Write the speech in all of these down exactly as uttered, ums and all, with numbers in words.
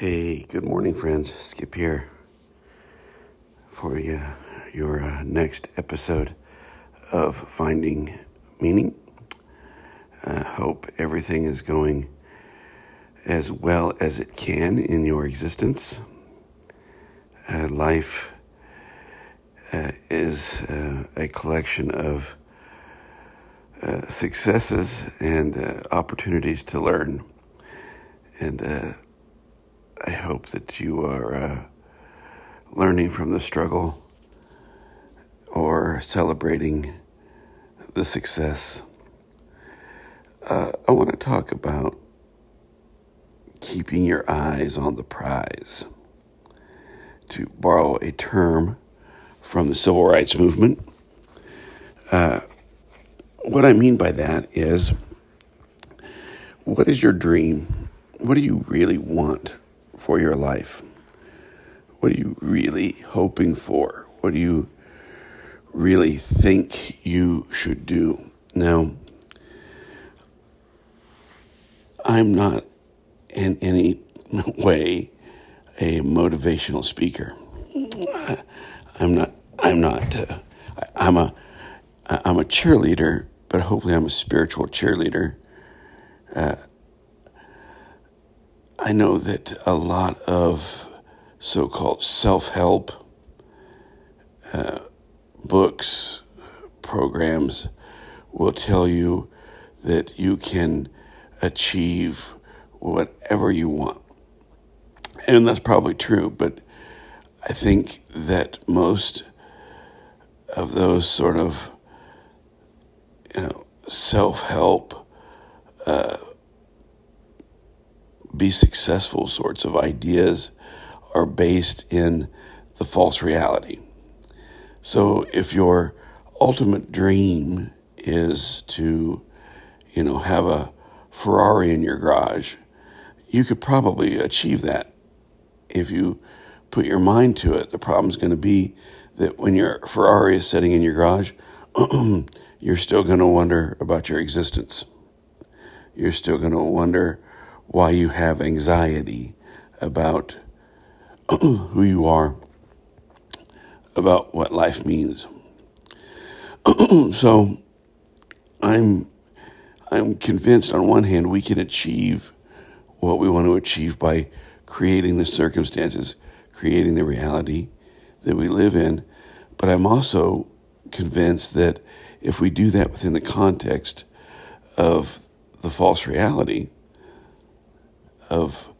Hey, good morning, friends. Skip here for uh, your uh, next episode of Finding Meaning. I uh, hope everything is going as well as it can in your existence. Uh, life uh, is uh, a collection of uh, successes and uh, opportunities to learn. And uh I hope that you are uh, learning from the struggle or celebrating the success. Uh, I want to talk about keeping your eyes on the prize. To borrow a term from the civil rights movement, uh, what I mean by that is, what is your dream? What do you really want for your life? What are you really hoping for? What do you really think you should do? Now, I'm not in any way a motivational speaker. I'm not, I'm not, uh, I'm a, I'm a cheerleader, but hopefully I'm a spiritual cheerleader. Uh, I know that a lot of so-called self-help uh, books, programs will tell you that you can achieve whatever you want. And that's probably true, but I think that most of those sort of, you know, self-help uh be successful sorts of ideas are based in the false reality. So if your ultimate dream is to, you know, have a Ferrari in your garage, you could probably achieve that if you put your mind to it. The problem's going to be that when your Ferrari is sitting in your garage, you're still going to wonder about your existence. You're still going to wonder why you have anxiety about who you are, about what life means. So I'm I'm convinced, on one hand, we can achieve what we want to achieve by creating the circumstances, creating the reality that we live in. But I'm also convinced that if we do that within the context of the false reality, of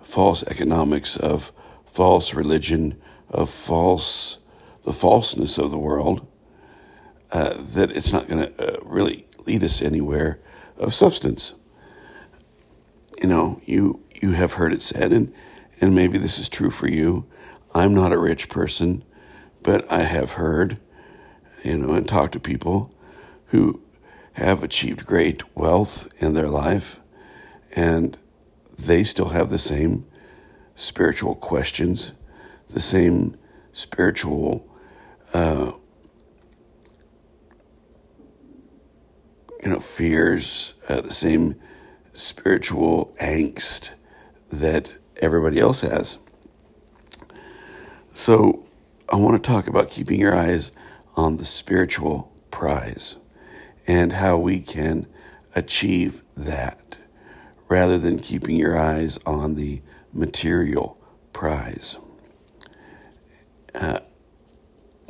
false economics, of false religion, of false the falseness of the world, uh, that it's not going to uh, really lead us anywhere of substance. You know, you you have heard it said, and, and maybe this is true for you. I'm not a rich person, but I have heard, you know, and talked to people who have achieved great wealth in their life, and they still have the same spiritual questions, the same spiritual, uh, you know, fears, uh, the same spiritual angst that everybody else has. So I want to talk about keeping your eyes on the spiritual prize and how we can achieve that, rather than keeping your eyes on the material prize. Uh,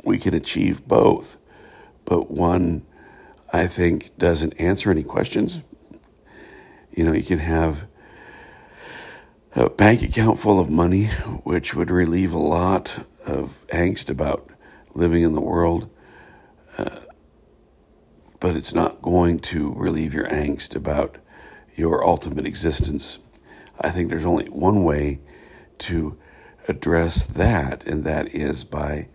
we can achieve both, but one, I think, doesn't answer any questions. You know, you can have a bank account full of money, which would relieve a lot of angst about living in the world, uh, but it's not going to relieve your angst about your ultimate existence. I think there's only one way to address that, and that is by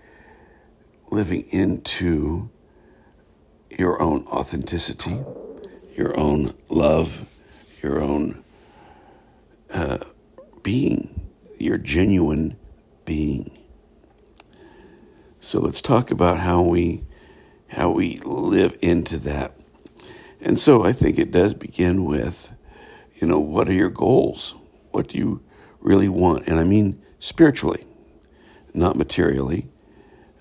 living into your own authenticity, your own love, your own uh, being, your genuine being. So let's talk about how we how we live into that. And so I think it does begin with, you know, what are your goals? What do you really want, and I mean spiritually, not materially.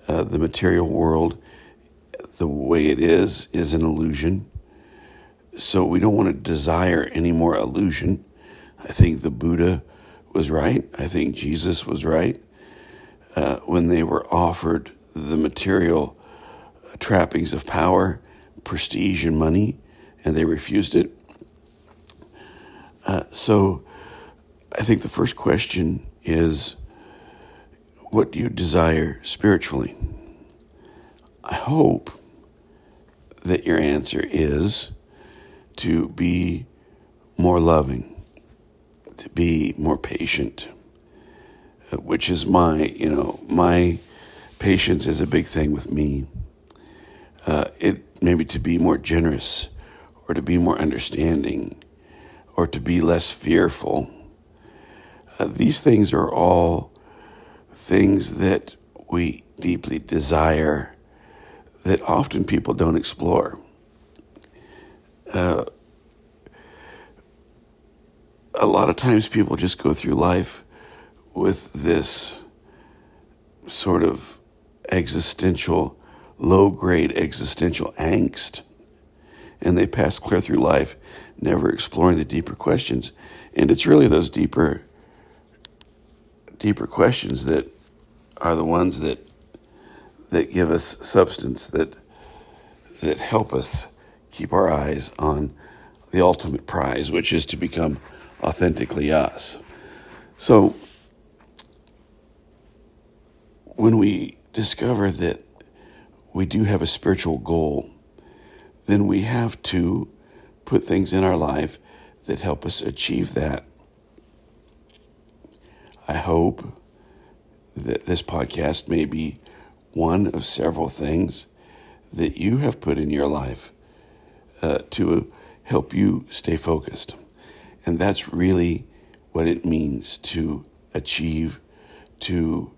Uh, the material world, the way it is, is an illusion. So we don't want to desire any more illusion. I think the Buddha was right. I think Jesus was right uh, when they were offered the material trappings of power, prestige, and money, and they refused it. Uh, so I think the first question is, what do you desire spiritually? I hope that your answer is to be more loving, to be more patient, which is my, you know, my patience is a big thing with me. Uh, it maybe to be more generous, or to be more understanding, or to be less fearful. Uh, these things are all things that we deeply desire that often people don't explore. Uh, a lot of times people just go through life with this sort of existential, low-grade existential angst, and they pass clear through life never exploring the deeper questions. And it's really those deeper deeper questions that are the ones that that give us substance, that that help us keep our eyes on the ultimate prize, which is to become authentically us. So when we discover that we do have a spiritual goal, then we have to put things in our life that help us achieve that. I hope that this podcast may be one of several things that you have put in your life uh, to help you stay focused. And that's really what it means to achieve, to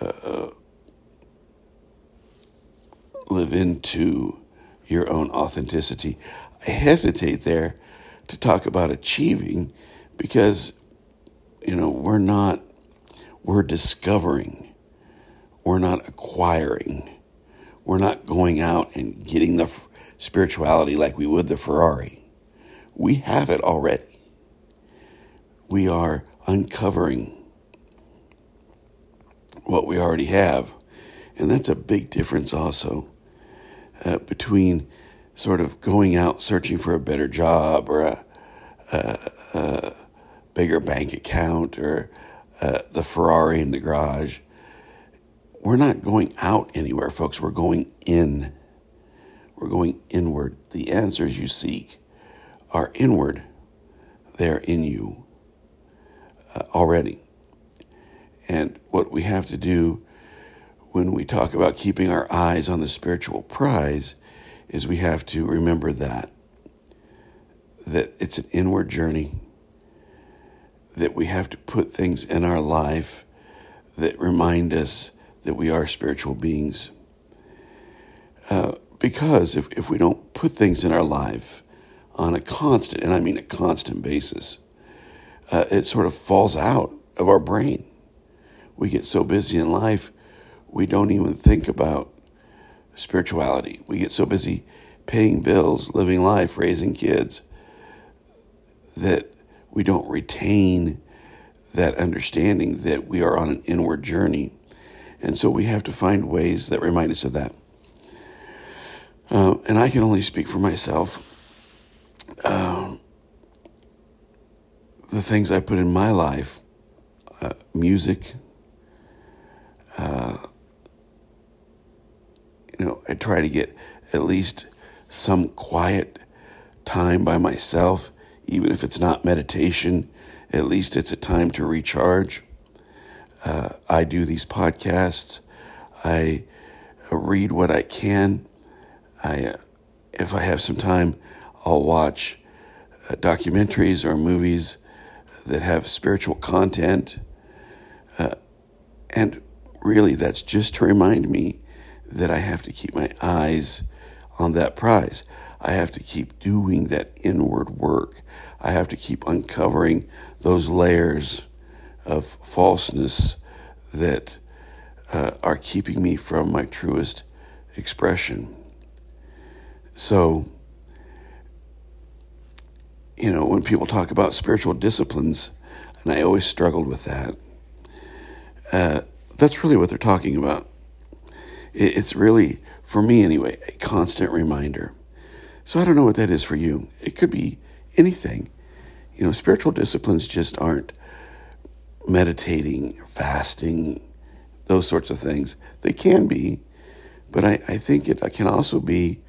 uh, live into your own authenticity. I hesitate there to talk about achieving because, you know, we're not, we're discovering, we're not acquiring, we're not going out and getting the f- spirituality like we would the Ferrari. We have it already. We are uncovering what we already have. And that's a big difference also. Uh, between sort of going out searching for a better job or a, a, a bigger bank account or uh, the Ferrari in the garage. We're not going out anywhere, folks. We're going in. We're going inward. The answers you seek are inward. They're in you uh, already. And what we have to do when we talk about keeping our eyes on the spiritual prize is we have to remember that, that it's an inward journey, that we have to put things in our life that remind us that we are spiritual beings. Uh, because if, if we don't put things in our life on a constant, and I mean a constant basis, uh, it sort of falls out of our brain. We get so busy in life, we don't even think about spirituality. We get so busy paying bills, living life, raising kids, that we don't retain that understanding that we are on an inward journey. And so we have to find ways that remind us of that. Uh, and I can only speak for myself. Um, the things I put in my life, uh, music, uh, You know, I try to get at least some quiet time by myself, even if it's not meditation. At least it's a time to recharge. Uh, I do these podcasts. I read what I can. I, uh, if I have some time, I'll watch uh, documentaries or movies that have spiritual content. Uh, and really, that's just to remind me that I have to keep my eyes on that prize. I have to keep doing that inward work. I have to keep uncovering those layers of falseness that uh, are keeping me from my truest expression. So, you know, when people talk about spiritual disciplines, and I always struggled with that, uh, that's really what they're talking about. It's really, for me anyway, a constant reminder. So I don't know what that is for you. It could be anything. You know, spiritual disciplines just aren't meditating, fasting, those sorts of things. They can be, but I, I think it can also be,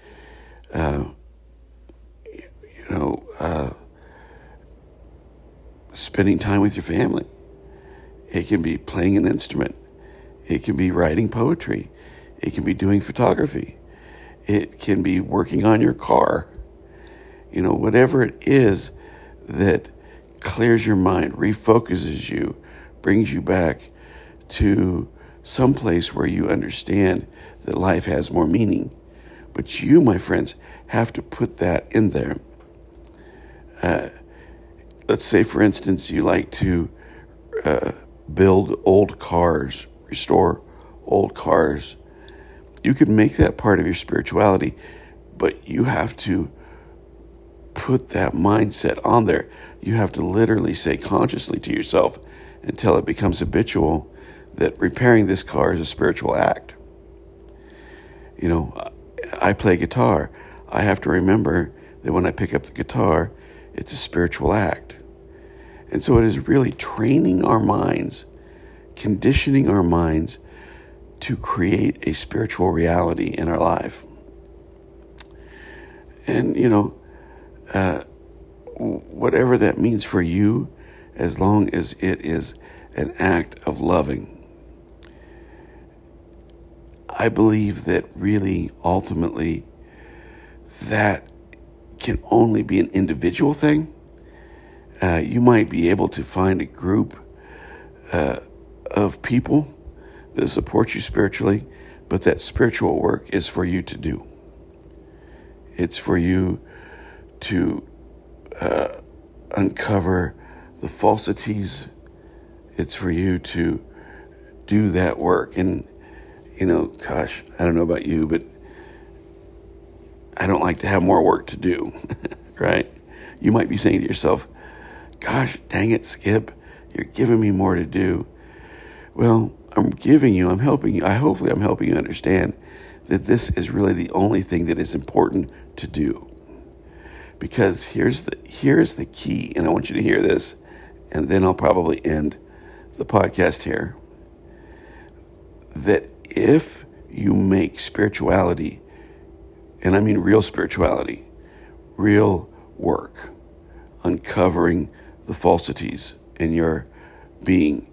uh, you know, uh, spending time with your family. It can be playing an instrument. It can be writing poetry. It can be doing photography. It can be working on your car. You know, whatever it is that clears your mind, refocuses you, brings you back to some place where you understand that life has more meaning. But you, my friends, have to put that in there. Uh, let's say, for instance, you like to uh, build old cars, restore old cars. You can make that part of your spirituality, but you have to put that mindset on there. You have to literally say consciously to yourself until it becomes habitual that repairing this car is a spiritual act. You know, I play guitar. I have to remember that when I pick up the guitar, it's a spiritual act. And so it is really training our minds, conditioning our minds to create a spiritual reality in our life. And, you know, uh, whatever that means for you, as long as it is an act of loving. I believe that really, ultimately, that can only be an individual thing. Uh, you might be able to find a group uh, of people that support you spiritually, but that spiritual work is for you to do. It's for you to uh, uncover the falsities. It's for you to do that work. And, you know, gosh, I don't know about you, but I don't like to have more work to do, right? You might be saying to yourself, gosh, dang it, Skip, you're giving me more to do. Well, I'm giving you, I'm helping you, I hopefully I'm helping you understand that this is really the only thing that is important to do. Because here's the here's the key, and I want you to hear this, and then I'll probably end the podcast here. That if you make spirituality, and I mean real spirituality, real work, uncovering the falsities in your being,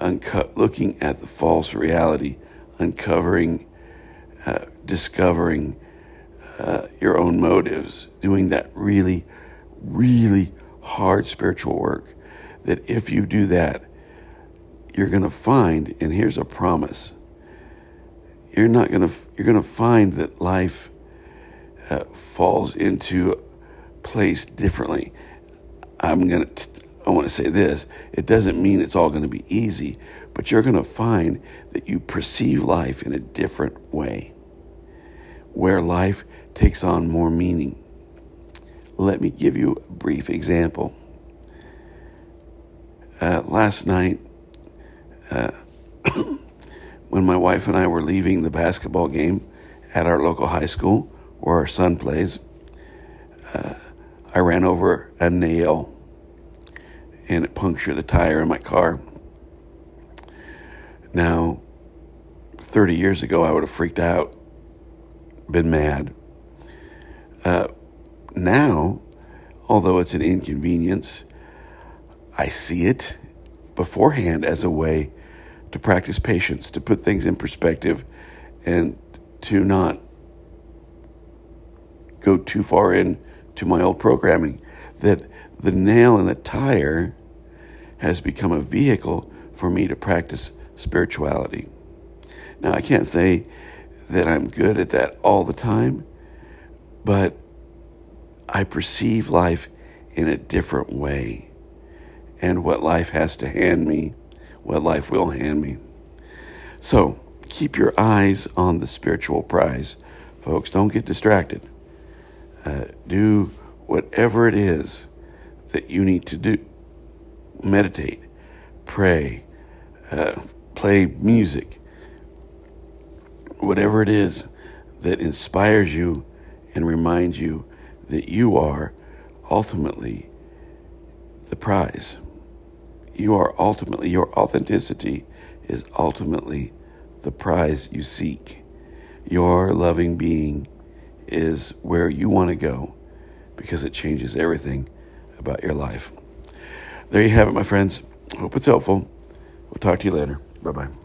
Unco- looking at the false reality, uncovering, uh, discovering uh, your own motives, doing that really, really hard spiritual work, that if you do that, you're going to find, and here's a promise, you're not going to, you're going to find that life uh, falls into place differently. I'm going to, I want to say this, it doesn't mean it's all going to be easy, but you're going to find that you perceive life in a different way, where life takes on more meaning. Let me give you a brief example. Uh, last night, uh, when my wife and I were leaving the basketball game at our local high school where our son plays, uh, I ran over a nail and it punctured the tire in my car. Now, thirty years ago, I would have freaked out, been mad. Uh, now, although it's an inconvenience, I see it beforehand as a way to practice patience, to put things in perspective, and to not go too far into my old programming, that the nail in the tire has become a vehicle for me to practice spirituality. Now, I can't say that I'm good at that all the time, but I perceive life in a different way and what life has to hand me what life will hand me. So keep your eyes on the spiritual prize, folks. Don't get distracted. Uh, do whatever it is that you need to do. Meditate, pray, uh, play music, whatever it is that inspires you and reminds you that you are ultimately the prize. You are ultimately, your authenticity is ultimately the prize you seek. Your loving being is where you want to go because it changes everything about your life. There you have it, my friends. Hope it's helpful. We'll talk to you later. Bye-bye.